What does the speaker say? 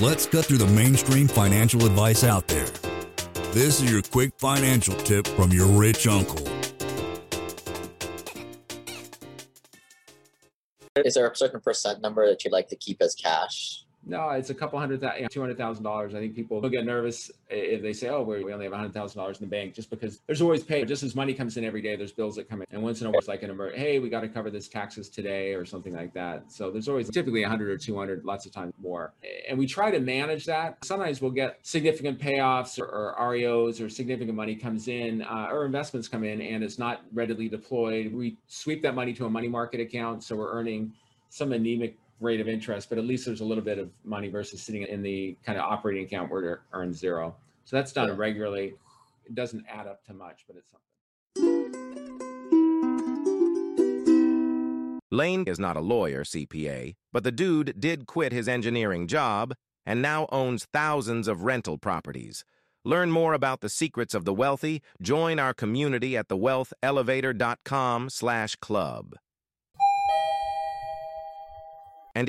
Let's cut through the mainstream financial advice out there. This is your quick financial tip from your rich uncle. Is there a certain percent number that you'd like to keep as cash? No, it's a couple $100,000, $200,000. I think people will get nervous if they say, oh, we only have $100,000 in the bank, just because there's always pay. Just as money comes in every day, there's bills that come in. And once in a while, it's like an emergency, hey, we got to cover this taxes today or something like that. So there's always typically 100 or 200, lots of times more. And we try to manage that. Sometimes we'll get significant payoffs or REOs or significant money comes in or investments come in and it's not readily deployed. We sweep that money to a money market account. So we're earning some anemic rate of interest, but at least there's a little bit of money versus sitting in the kind of operating account where it earns zero. So that's done regularly. It doesn't add up to much, but it's something. Lane is not a lawyer, CPA, but the dude did quit his engineering job and now owns thousands of rental properties. Learn more about the secrets of the wealthy. Join our community at thewealthelevator.com/club. And